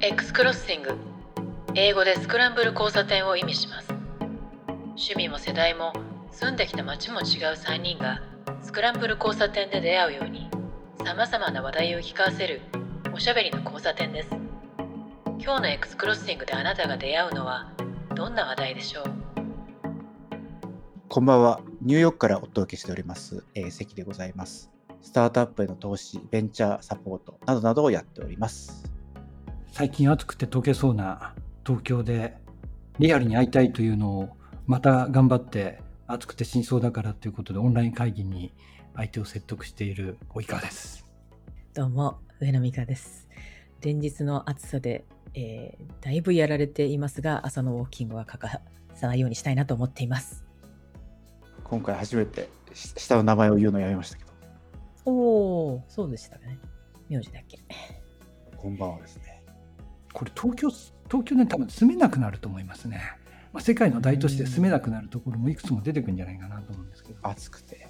X クロッシング、英語でスクランブル交差点を意味します。趣味も世代も住んできた街も違う3人がスクランブル交差点で出会うように、様々な話題を聞かせるおしゃべりの交差点です。今日の X クロッシングであなたが出会うのはどんな話題でしょう。こんばんは。ニューヨークからお届けしております、関でございます。スタートアップへの投資、ベンチャーサポートなどなどをやっております。最近暑くて溶けそうな東京でリアルに会いたいというのをまた頑張って、暑くて死にそうだからということでオンライン会議に相手を説得している及川です。どうも、上野美香です。連日の暑さで、だいぶやられていますが、朝のウォーキングは欠かさないようにしたいなと思っています。今回初めて下の名前を言うのやめましたけど。おお、そうでしたね。名字だけ。こんばんはですね。これ東京ね、多分住めなくなると思いますね。まあ、世界の大都市で住めなくなるところもいくつも出てくるんじゃないかなと思うんですけど。暑くて。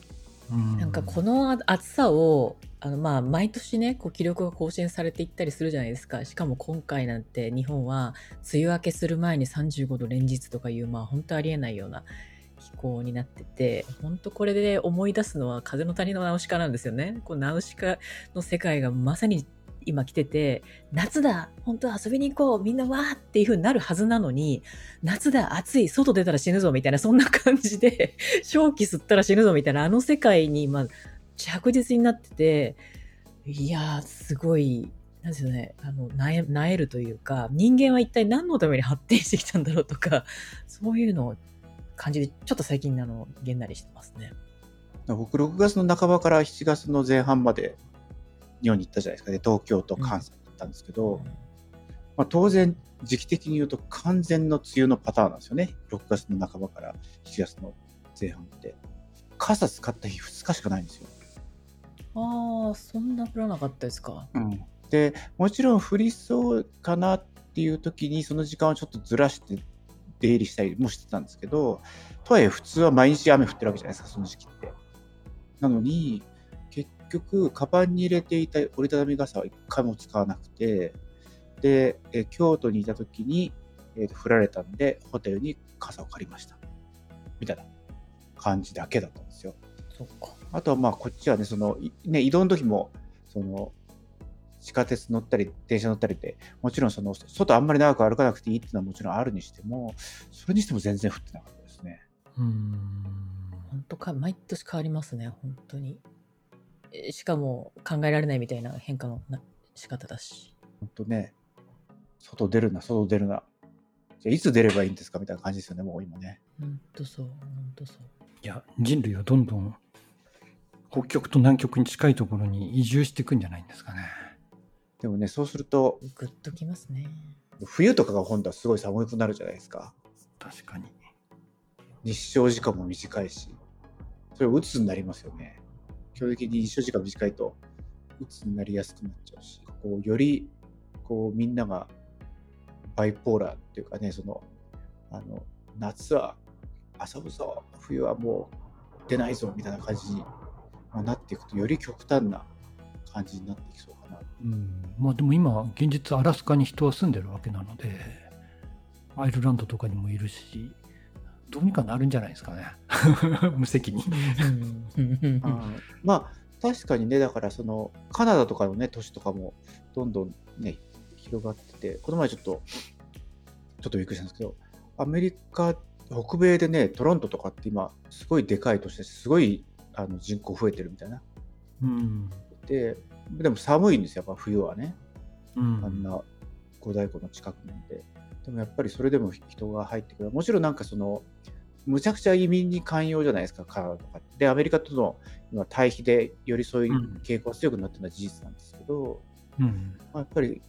なんかこの暑さをまあ毎年ね、こう記録が更新されていったりするじゃないですか。しかも今回なんて日本は梅雨明けする前に35度連日とかいう、まあ本当ありえないような気候になってて、本当これで思い出すのは風の谷のナウシカなんですよね。こうナウシカの世界がまさに今来てて、夏だ、本当遊びに行こう、みんなわーっていう風になるはずなのに、夏だ、暑い、外出たら死ぬぞみたいな、そんな感じで正気吸ったら死ぬぞみたいな、あの世界に今着実になってて、いやーすごい、なんですよね、萎えるというか、人間は一体何のために発展してきたんだろうとか、そういうのを感じで、ちょっと最近げんなりしてますね。僕6月の半ばから7月の前半まで日本に行ったじゃないですか。で、東京と関西だったんですけど、まあ、当然時期的に言うと完全の梅雨のパターンなんですよね。6月の半ばから7月の前半って傘使った日2日しかないんですよ。ああ、そんな降らなかったですか。うん、でもちろん降りそうかなっていう時にその時間をちょっとずらして出入りしたりもしてたんですけど、とはいえ普通は毎日雨降ってるわけじゃないですか、その時期って。なのに結局カバンに入れていた折りたたみ傘は一回も使わなくて、で京都にいた時に、降られたんでホテルに傘を借りましたみたいな感じだけだったんですよ。そうか。あとはまあこっちはね、移動の時もその地下鉄乗ったり電車乗ったりで、もちろんその外あんまり長く歩かなくていいっていうのはもちろんあるにしても、それにしても全然降ってなかったですね。本当か、毎年変わりますね、本当に。しかも考えられないみたいな変化の仕方だし、本当ね、外出るな、じゃあいつ出ればいいんですかみたいな感じですよね、もう今ね。本当そう。いや、人類はどんどん北極と南極に近いところに移住していくんじゃないんですかね。でもね、そうするとグッときますね。冬とかが今度はすごい寒くなるじゃないですか。確かに。日照時間も短いし、それ鬱になりますよね。基本的に日照時間短いと鬱になりやすくなっちゃうし、こうよりこうみんながバイポーラーっていうかね、夏は遊ぶぞ、冬はもう出ないぞみたいな感じになっていくと、より極端な感じになっていきそうかな。まあ、でも今現実アラスカに人は住んでるわけなので、アイルランドとかにもいるし、どうにかなるんじゃないですかね無責任まあ確かにね、だからカナダとかのね都市とかもどんどんね広がってて、この前ちょっとびっくりしたんですけど、アメリカ北米でね、トロントとかって今すごいでかい都市です。ごい人口増えてるみたいな。でも寒いんですよ、やっぱ冬はね。あんな五大湖の近くなんで。でもやっぱりそれでも人が入ってくる。もちろんなんかむちゃくちゃ移民に寛容じゃないですか、カナダとかで。アメリカとの今対比でよりそういう傾向が強くなってるのは事実なんですけど、やっぱり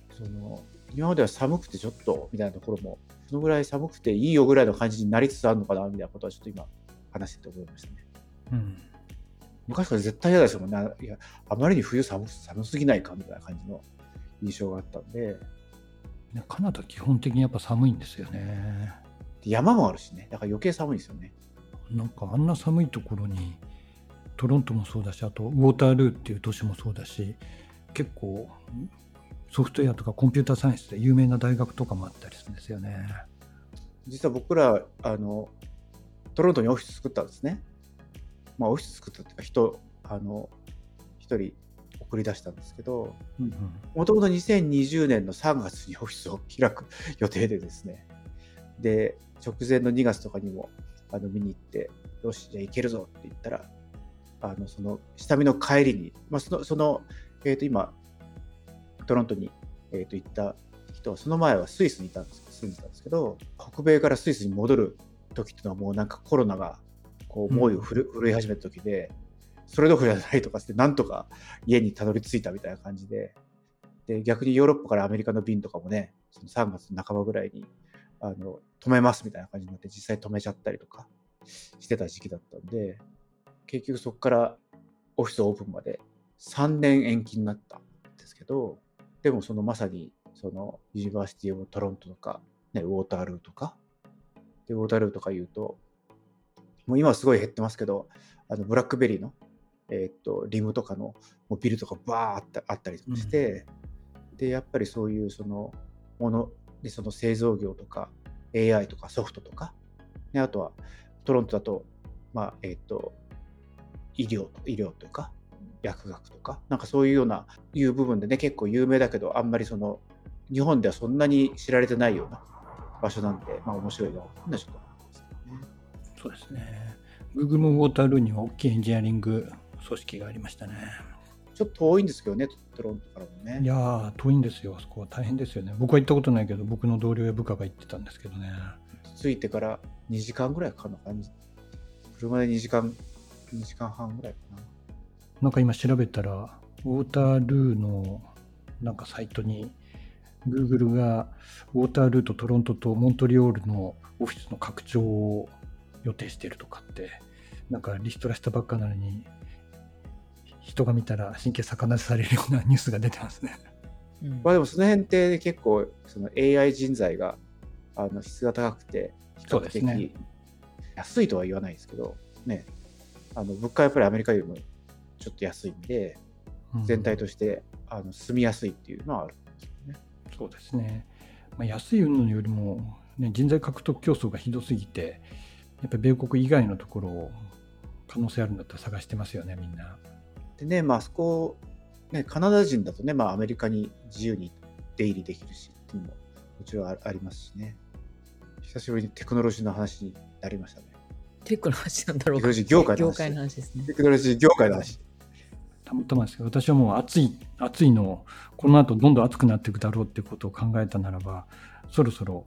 今までは寒くてちょっとみたいなところも、そのぐらい寒くていいよぐらいの感じになりつつあるのかなみたいなことはちょっと今話してて思いましたね。昔から絶対嫌ですもんね。いや、あまりに冬寒すぎないかみたいな感じの印象があったんで。カナダ基本的にやっぱ寒いんですよね。山もあるしね、だから余計寒いですよね。なんかあんな寒いところに、トロントもそうだし、あとウォータールーっていう都市もそうだし、結構ソフトウェアとかコンピューターサイエンスで有名な大学とかもあったりするんですよね。実は僕らトロントにオフィス作ったんですね。まあ、オフィス作った人一人送り出したんですけど、もともと2020年の3月にオフィスを開く予定でですね、で直前の2月とかにも見に行って、よしじゃあ行けるぞって言ったら、その下見の帰りに、まあ、今トロントに、行った人は、その前はスイスにいたんですけど、住んでたんですけど、北米からスイスに戻る時っていうのは、もうなんかコロナがこう猛威を振るい始めた時で、それどころじゃないとかして、なんとか家にたどり着いたみたいな感じで、で逆にヨーロッパからアメリカの便とかもね、その3月の半ばぐらいに止めますみたいな感じになって、実際止めちゃったりとかしてた時期だったんで、結局そこからオフィスオープンまで3年延期になったんですけど、でもそのまさにそのユニバーシティオブトロントとか、ね、ウォータールーとかで、ウォータールーとか言うと、もう今はすごい減ってますけど、ブラックベリーの、リムとかのもうビルとかバーってあったりとかして、うん、でやっぱりそういうそのもので、その製造業とか AI とかソフトとか、ね、あとはトロントだと、まあ医療というか薬学とか、なんかそういうようないう部分でね、結構有名だけど、あんまりその日本ではそんなに知られてないような場所なんで、まあ面白いなとちょっと思いますね。そうですね。Google もウォータールーには大きいエンジニアリング組織がありましたね。ちょっと遠いんですけどね、トロントからもね。いやー遠いんですよ、あそこは大変ですよね。僕は行ったことないけど、僕の同僚や部下が行ってたんですけどね。着いてから2時間ぐらいかかるのかな。車で2時間半ぐらいかな。なんか今調べたら、ウォータールーのなんかサイトに、Google がウォータールーとトロントとモントリオールのオフィスの拡張を予定しているとかって、なんかリストラしたばっかなのに、人が見たら神経逆なでされるようなニュースが出てますね。まあ、でもその辺って結構その AI 人材が質が高くて、比較的、ね、安いとは言わないですけど、ね、物価はやっぱりアメリカよりもちょっと安いんで、全体として住みやすいっていうのはあるんですよね。そうですね、まあ、安いのよりも、ね、人材獲得競争がひどすぎて、やっぱり米国以外のところを可能性あるんだったら探してますよね、みんな。でね、まあそこね、カナダ人だとね、まあ、アメリカに自由に出入りできるしっていうのももちろんありますしね。久しぶりにテクノロジーの話になりましたね。テクノロジーなんだろうか。テクノロジー業界の話ですね。テクノロジー業界の話。たまたまですけど、私はもう暑いのをこの後どんどん暑くなっていくだろうってことを考えたならば、そろそろ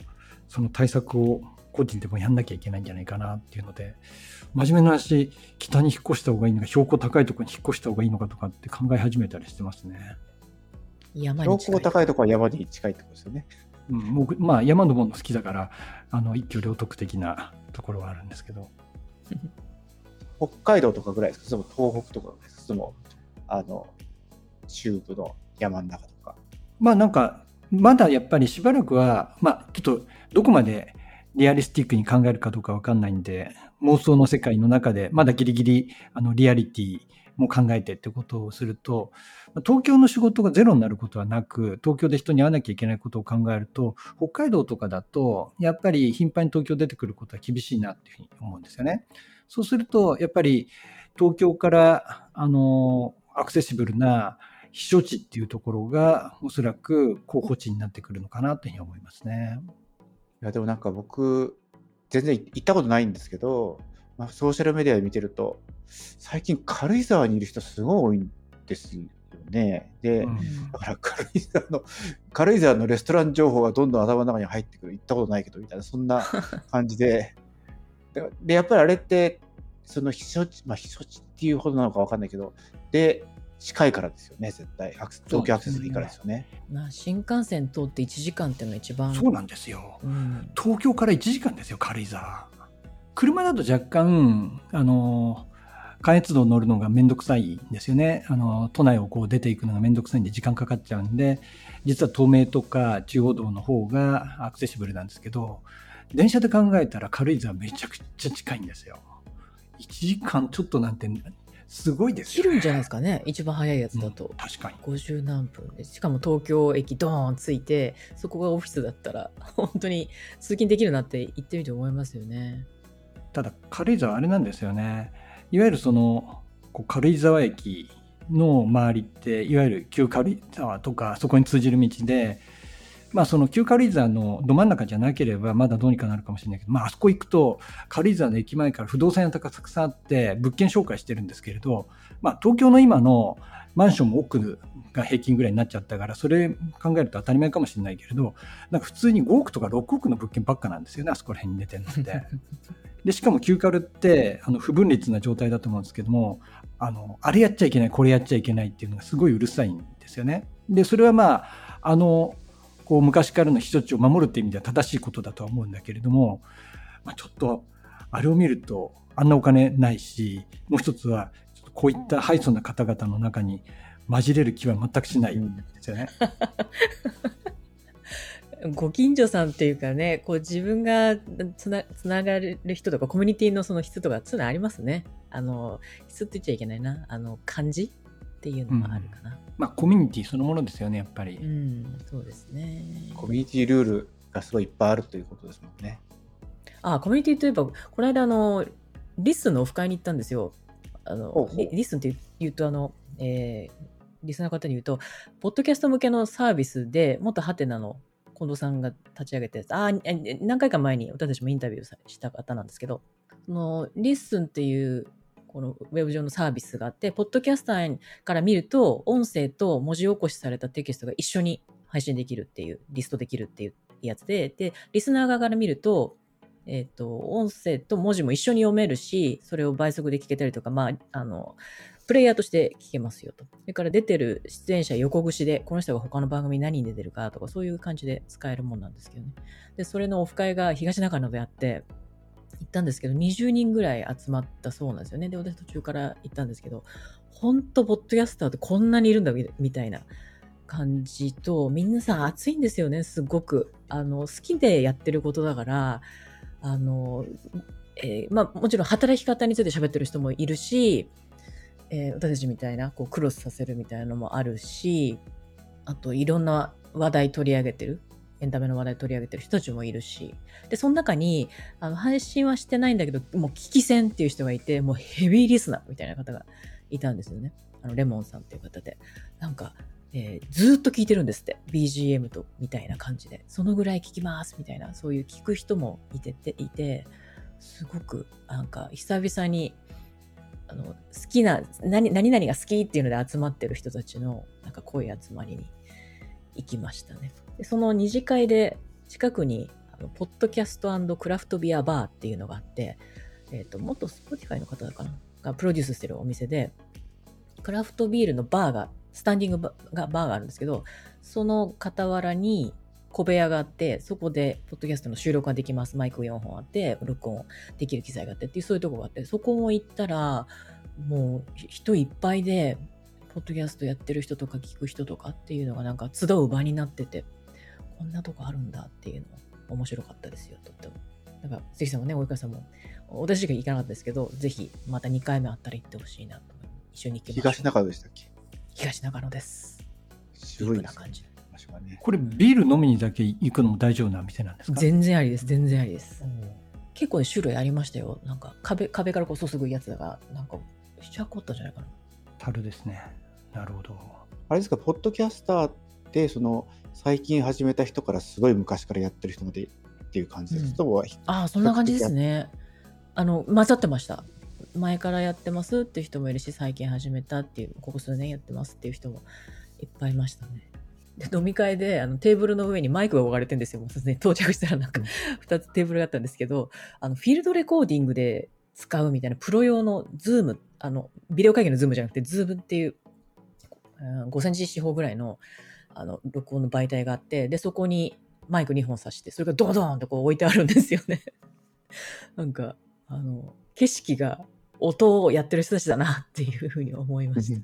その対策を個人でもやんなきゃいけないんじゃないかなっていうので、真面目な話、北に引っ越した方がいいのか、標高高いところに引っ越した方がいいのかとかって考え始めたりしてますね。山に標高高いところは山に近いってことですよね。うん、もうまあ山のもの好きだから、一挙両得的なところはあるんですけど。北海道とかぐらいですか、それとも東北とかですか、それとも中部の山の中とか。まあなんかまだやっぱりしばらくは、まあちょっとどこまでリアリスティックに考えるかどうか分かんないんで、妄想の世界の中でまだギリギリリアリティも考えてってことをすると、東京の仕事がゼロになることはなく、東京で人に会わなきゃいけないことを考えると、北海道とかだとやっぱり頻繁に東京出てくることは厳しいなっていうふうに思うんですよね。そうするとやっぱり東京からアクセシブルな避暑地っていうところがおそらく候補地になってくるのかなというふうに思いますね。いやでもなんか僕全然行ったことないんですけど、まあ、ソーシャルメディアで見てると最近軽井沢にいる人すごい多いんですよね。で、だから軽井沢のレストラン情報がどんどん頭の中に入ってくる、行ったことないけどみたいな、そんな感じででやっぱりあれってその避暑地っていうほどなのか分かんないけど、で近いからですよね、絶対東京アクセスいいからですよね。まあ、新幹線通って1時間ってのが一番。そうなんですよ、うん、東京から1時間ですよ軽井沢。車だと若干関越道乗るのがめんどくさいんですよね。都内をこう出ていくのがめんどくさいんで時間かかっちゃうんで、実は東名とか中央道の方がアクセシブルなんですけど、電車で考えたら軽井沢めちゃくちゃ近いんですよ。1時間ちょっとなんてすごいですよね。切るんじゃないですかね、一番早いやつだと、うん、確かに50何分で、しかも東京駅ドーンついて、そこがオフィスだったら本当に通勤できるなって言ってみて思いますよね。ただ軽井沢あれなんですよね、いわゆるそのこう軽井沢駅の周りっていわゆる旧軽井沢とかそこに通じる道で、まあ、その旧軽井沢のど真ん中じゃなければまだどうにかなるかもしれないけど、まあ、あそこ行くと軽井沢の駅前から不動産屋とかたくさんあって物件紹介してるんですけれど、まあ、東京の今のマンションも奥が平均ぐらいになっちゃったから、それ考えると当たり前かもしれないけれど、なんか普通に5億とか6億の物件ばっかなんですよね、あそこら辺に出てるのってでしかも旧軽って不分裂な状態だと思うんですけども、あれやっちゃいけないこれやっちゃいけないっていうのがすごいうるさいんですよね。でそれはまあこう昔からの避暑地を守るっていう意味では正しいことだとは思うんだけれども、まあ、ちょっとあれを見るとあんなお金ないし、もう一つはちょっとこういった敗訴な方々の中に混じれる気は全くしないんですよねご近所さんっていうかね、こう自分がつながる人とかコミュニティのその質とかそういうのありますね。質って言っちゃいけないな、感じっていうのもあるかな、うん、まあコミュニティそのものですよねやっぱり、うん、そうですね。コミュニティルールがすごいいっぱいあるということですもんね。あ、コミュニティといえばこの間リスンのオフ会に行ったんですよ。リスンって言うとリスナーの方に言うとポッドキャスト向けのサービスで元ハテナの近藤さんが立ち上げて、何回か前に私たちもインタビューした方なんですけど、そのリッスンっていうこのウェブ上のサービスがあって、ポッドキャスターから見ると音声と文字起こしされたテキストが一緒に配信できるっていう、リストできるっていうやつで、でリスナー側から見ると、音声と文字も一緒に読めるし、それを倍速で聞けたりとか、まあプレイヤーとして聞けますよと。それから出てる出演者横串でこの人が他の番組何に出てるかとか、そういう感じで使えるもんなんですけどね。でそれのオフ会が東中野であって行ったんですけど、20人ぐらい集まったそうなんですよね。で私途中から行ったんですけど、本当ポッドキャスターってこんなにいるんだみたいな感じと、皆さん熱いんですよね、すごく好きでやってることだから、まあ、もちろん働き方について喋ってる人もいるし、私たちみたいなこうクロスさせるみたいなのもあるし、あといろんな話題取り上げてる、エンタメの話題取り上げてる人たちもいるし、でその中に配信はしてないんだけどもう聞き戦っていう人がいて、もうヘビーリスナーみたいな方がいたんですよね。レモンさんっていう方で、なんか、ずっと聞いてるんですって、 BGM とみたいな感じで、そのぐらい聞きますみたいな、そういう聞く人もいて、すごくなんか久々に好きな 何々が好きっていうので集まってる人たちのなんか濃い集まりに行きましたね。でその二次会で近くにポッドキャスト&クラフトビアバーっていうのがあって、元スポティファイの方かながプロデュースしてるお店で、クラフトビールのバーがスタンディングバーがあるんですけど、その傍らに小部屋があって、そこでポッドキャストの収録ができます、マイク4本あって録音できる機材があってっていう、そういうとこがあって、そこも行ったらもう人いっぱいで、ポッドキャストやってる人とか聞く人とかっていうのがなんか集う場になってて、こんなとこあるんだっていうの面白かったですよ、とっても。だから関さんもね、及川さんも、私しか行かなかったですけど、ぜひまた2回目あったら行ってほしいなと、一緒に行きましょう。東中野でしたっけ？東中野です。渋いな感じ。これビール飲みにだけ行くのも大丈夫な店なんですか？全然ありです、全然ありです。結構、ね、種類ありましたよ。なんか 壁からこう注ぐやつだが、なんか7、8あったんじゃないかな。樽ですね。なるほど。あれですか、ポッドキャスターってその最近始めた人からすごい昔からやってる人までっていう感じですか？うん、ああ、そんな感じですね。混ざってました。前からやってますっていう人もいるし、最近始めたっていう、ここ数年やってますっていう人もいっぱいいましたね。で飲み会でテーブルの上にマイクが置かれてるんですよ。もうすでに到着したらなんか2つテーブルがあったんですけど、フィールドレコーディングで使うみたいな、プロ用のズーム、ビデオ会議のズームじゃなくてズームっていう5センチ四方ぐらいの録音の媒体があって、でそこにマイク2本挿して、それがドンドンとこう置いてあるんですよねなんか景色が音をやってる人たちだなっていうふうに思いました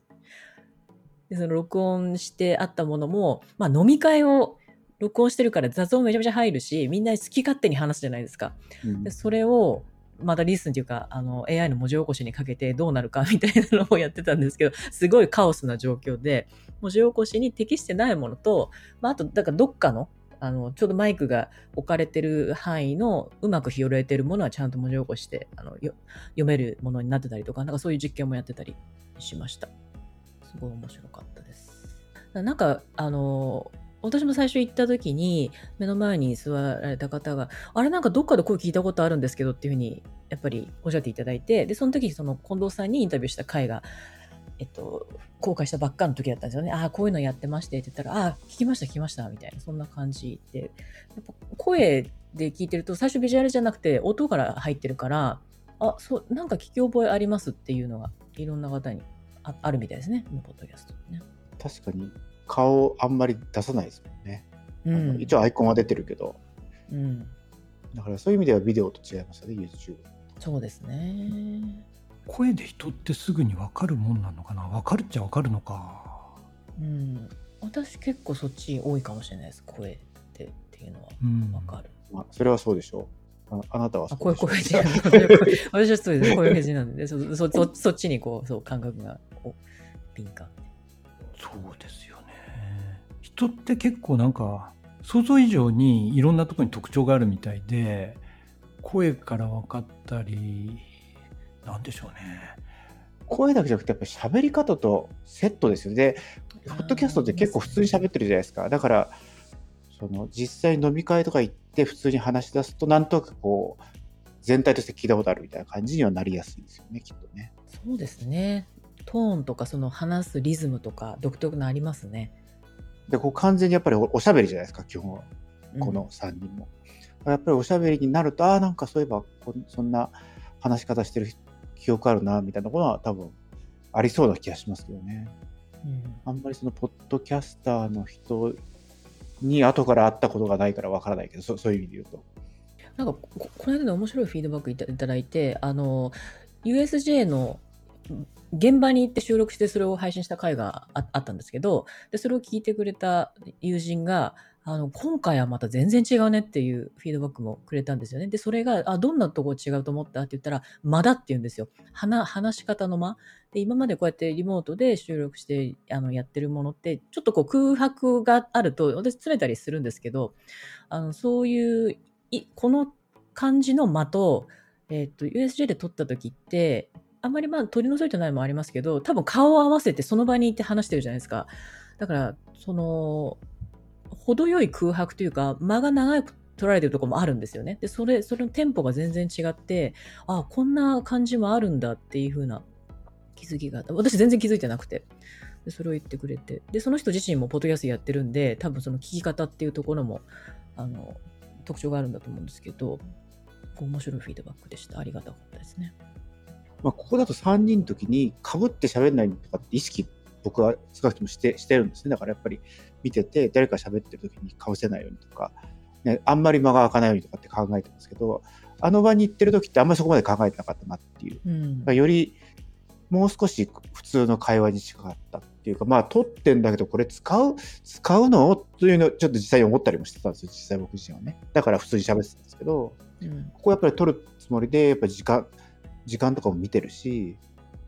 でその録音してあったものも、まあ、飲み会を録音してるから雑音めちゃめちゃ入るし、みんな好き勝手に話すじゃないですか。でそれをまたリスンというかAI の文字起こしにかけてどうなるかみたいなのをやってたんですけど、すごいカオスな状況で文字起こしに適してないものと、まあ、あとだからどっかのちょうどマイクが置かれてる範囲のうまく拾えてるものはちゃんと文字起こして読めるものになってたりとか、なんかそういう実験もやってたりしました。すごい面白かったです。なんか私も最初行った時に目の前に座られた方が、あれなんかどっかで声聞いたことあるんですけどっていうふうにやっぱりおっしゃっていただいて、でその時その近藤さんにインタビューした回が公開したばっかの時だったんですよね。ああこういうのやってましてって言ったら、ああ聞きましたみたいな、そんな感じで、やっぱ声で聞いてると最初ビジュアルじゃなくて音から入ってるから、あそうなんか聞き覚えありますっていうのがいろんな方に あるみたいですね、ポッドキャストね。確かに顔あんまり出さないですもんね、うん、一応アイコンは出てるけど、うん、だからそういう意味ではビデオと違いますよね YouTube。 そうですね。声で人ってすぐに分かるもんなのかな。分かるっちゃ分かるのか、うん、私結構そっち多いかもしれないです。声でっていうのは分かる、うん、まあ、それはそうでしょう。 あなたはそうでしょう。私はそうです。声フェチなんでそっちにこう、そう感覚が敏感。そうですよね。人って結構なんか想像以上にいろんなところに特徴があるみたいで、声から分かったり、なんでしょうね。声だけじゃなくてやっぱり喋り方とセットですよね。ポッドキャストって結構普通に喋ってるじゃないですか。だからその実際飲み会とか行って普通に話し出すと、なんとなくこう全体として聞いたことあるみたいな感じにはなりやすいですよね、きっとね。そうですね。トーンとかその話すリズムとか独特のありますね。でこう完全にやっぱり おしゃべりじゃないですか、基本はこの3人も、うん、やっぱりおしゃべりになると、あなんかそういえばそんな話し方してる人記憶あるなみたいなことは多分ありそうな気がしますけどね、うん、あんまりそのポッドキャスターの人に後から会ったことがないからわからないけど、 そういう意味で言うとなんかこの間の面白いフィードバックいただいて、USJ の現場に行って収録してそれを配信した回が あったんですけど、でそれを聞いてくれた友人が今回はまた全然違うねっていうフィードバックもくれたんですよね。でそれがどんなとこ違うと思ったって言ったら、間だって言うんですよ。話し方の間で、今までこうやってリモートで収録してやってるものってちょっとこう空白があると私詰めたりするんですけど、そういうこの感じの間と、USJ で撮った時ってあんまりまあ取り除いてないもありますけど、多分顔を合わせてその場にいて話してるじゃないですか。だからその程よい空白というか間が長く取られてるところもあるんですよね。でそれのテンポが全然違って、あこんな感じもあるんだっていう風な気づきが、私全然気づいてなくて、でそれを言ってくれて、でその人自身もポッドキャストやってるんで、多分その聞き方っていうところも特徴があるんだと思うんですけど、面白いフィードバックでした。ありがたかったですね。まあ、ここだと3人の時に被って喋んないとかって意識僕は少なくともしてるんですね。だからやっぱり見てて誰か喋ってる時に被せないようにとか、ね、あんまり間が空かないようにとかって考えてますけど、あの場に行ってる時ってあんまりそこまで考えてなかったなっていう、うん、よりもう少し普通の会話に近かったっていうか、まあ撮ってんだけどこれ使うのというのをちょっと実際に思ったりもしてたんですよ、実際僕自身はね。だから普通に喋ってたんですけど、うん、ここやっぱり撮るつもりでやっぱり時間とかも見てるし、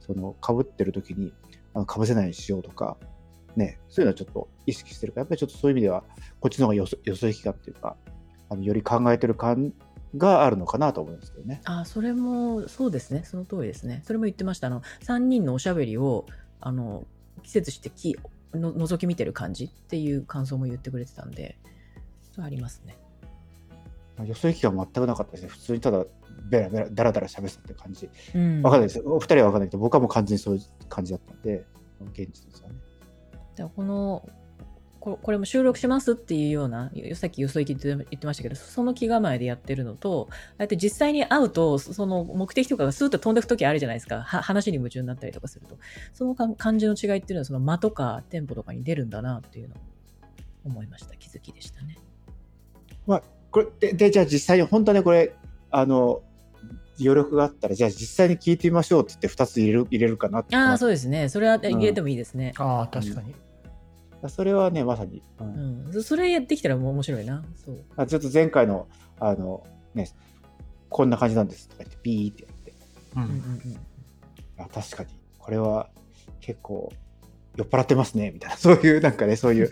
その被ってる時に被せないようにしようとか、ね、そういうのはちょっと意識してるから、やっぱりちょっとそういう意味ではこっちの方がよそ行きかっていうか、より考えてる感があるのかなと思うんですけどね。あ、それもそうですね。その通りですね。それも言ってました。3人のおしゃべりを季節して覗き見てる感じっていう感想も言ってくれてたんで、ありますね。よそ行きは全くなかったですね。普通にただベラベラダラダラ喋ってたって感じ、うん、分かんないです。お二人は分かんないけど、僕はもう完全にそういう感じだったんで、現実ですよね。でこれも収録しますっていうような、さっきよそ行きって言ってましたけど、その気構えでやってるのと、だって実際に会うとその目的とかがスーッと飛んでいく時あるじゃないですか。話に夢中になったりとかすると、その感じの違いっていうのはその間とかテンポとかに出るんだなっていうのを思いました。気づきでしたね。まあこれでじゃあ実際に本当にこれ余力があったら、じゃあ実際に聞いてみましょうって言って2つ入れるかなって。ああそうですね。それは入れてもいいですね、うん、ああ確かに、うん、それはねまさに、うんうん、それやってきたらもう面白いな。そう、ちょっと前回のねこんな感じなんですとか言ってピーってやって、うんうんうん、あ確かにこれは結構酔っ払ってますねみたいな、そういうなんかね、そういう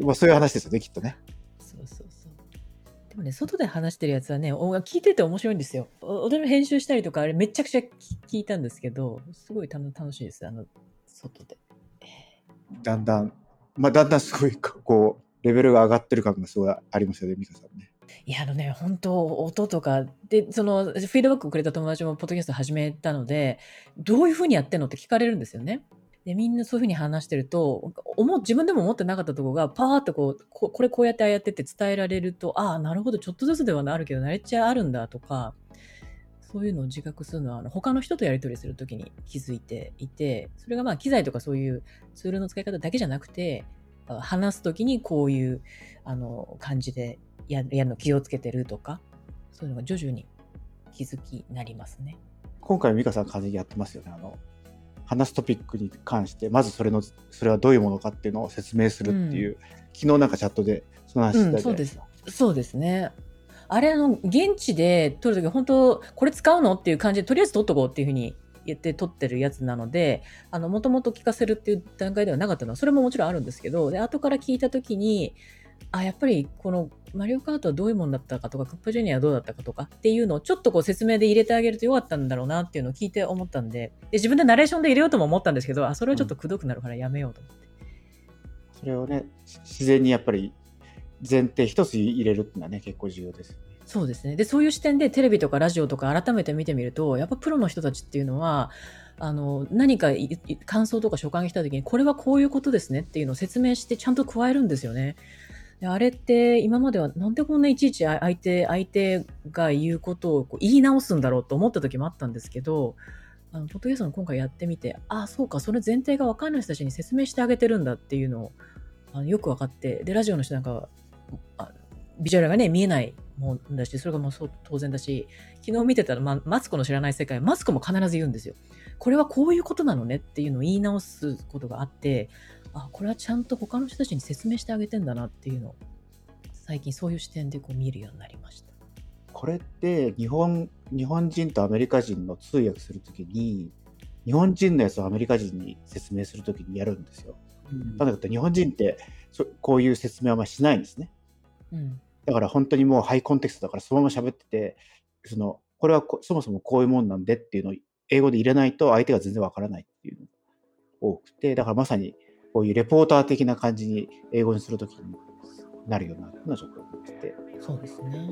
もうそういう話ですよねきっとね。そうそうそう、でもね、外で話してるやつはね、音楽聴いてて面白いんですよ。踊り編集したりとか、あれめちゃくちゃ聴いたんですけど、すごい楽しいです、外で。だんだん、まあ、だんだんすごいこうレベルが上がってる感がすごいありますよね、美香さんね。いや本当音とかで、そのフィードバックをくれた友達もポッドキャスト始めたので、どういう風にやってんのって聞かれるんですよね。でみんなそういう風に話してると、自分でも思ってなかったところがパーッとこれこうやってああやってって伝えられると、ああなるほど、ちょっとずつではあるけど慣れちゃあるんだとか、そういうのを自覚するのは他の人とやり取りするときに気づいていて、それがまあ機材とかそういうツールの使い方だけじゃなくて、話すときにこういう感じでやるの気をつけてるとか、そういうのが徐々に気づきになりますね。今回美香さん完全にやってますよね。話すトピックに関してまずそれはどういうものかっていうのを説明するっていう、うん、昨日なんかチャットでその話してたじゃないですか、うん、そうですね。あれ現地で撮るとき本当これ使うのっていう感じでとりあえず撮っとこうっていうふうに言って撮ってるやつなので、もともと聞かせるっていう段階ではなかったのはそれももちろんあるんですけど、で後から聞いたときにやっぱりこのマリオカートはどういうものだったかとか、クッパジュニアはどうだったかとかっていうのをちょっと説明で入れてあげるとよかったんだろうなっていうのを聞いて思ったん で自分でナレーションで入れようとも思ったんですけど、それはちょっとくどくなるからやめようと思って、うん、それをね自然にやっぱり前提一つ入れるっていうのはね結構重要ですよね。そうですね。でそういう視点でテレビとかラジオとか改めて見てみると、やっぱプロの人たちっていうのは何か感想とか所感が来た時にこれはこういうことですねっていうのを説明してちゃんと加えるんですよね。あれって今まではなんでこんないちいち相手が言うことを言い直すんだろうと思った時もあったんですけど、ポッドキャストの今回やってみて、ああそうか、それ前提が分かんない人たちに説明してあげてるんだっていうのをよく分かって、でラジオの人なんかはビジュアルがね見えないもんだし、それがもう当然だし、昨日見てたら、マツコの知らない世界、マツコも必ず言うんですよ。これはこういうことなのねっていうのを言い直すことがあって、これはちゃんと他の人たちに説明してあげてんだなっていうのを最近そういう視点で見るようになりました。これって日本人とアメリカ人の通訳するときに日本人のやつをアメリカ人に説明するときにやるんですよ、うん、だから日本人ってこういう説明はあんまりしないんですね、うん、だから本当にもうハイコンテクストだからそのまま喋ってて、これはそもそもこういうもんなんでっていうのを英語で入れないと相手が全然わからないっていうのが多くて、だからまさにこういうレポーター的な感じに英語にするときになるような状況になってて、そうですね。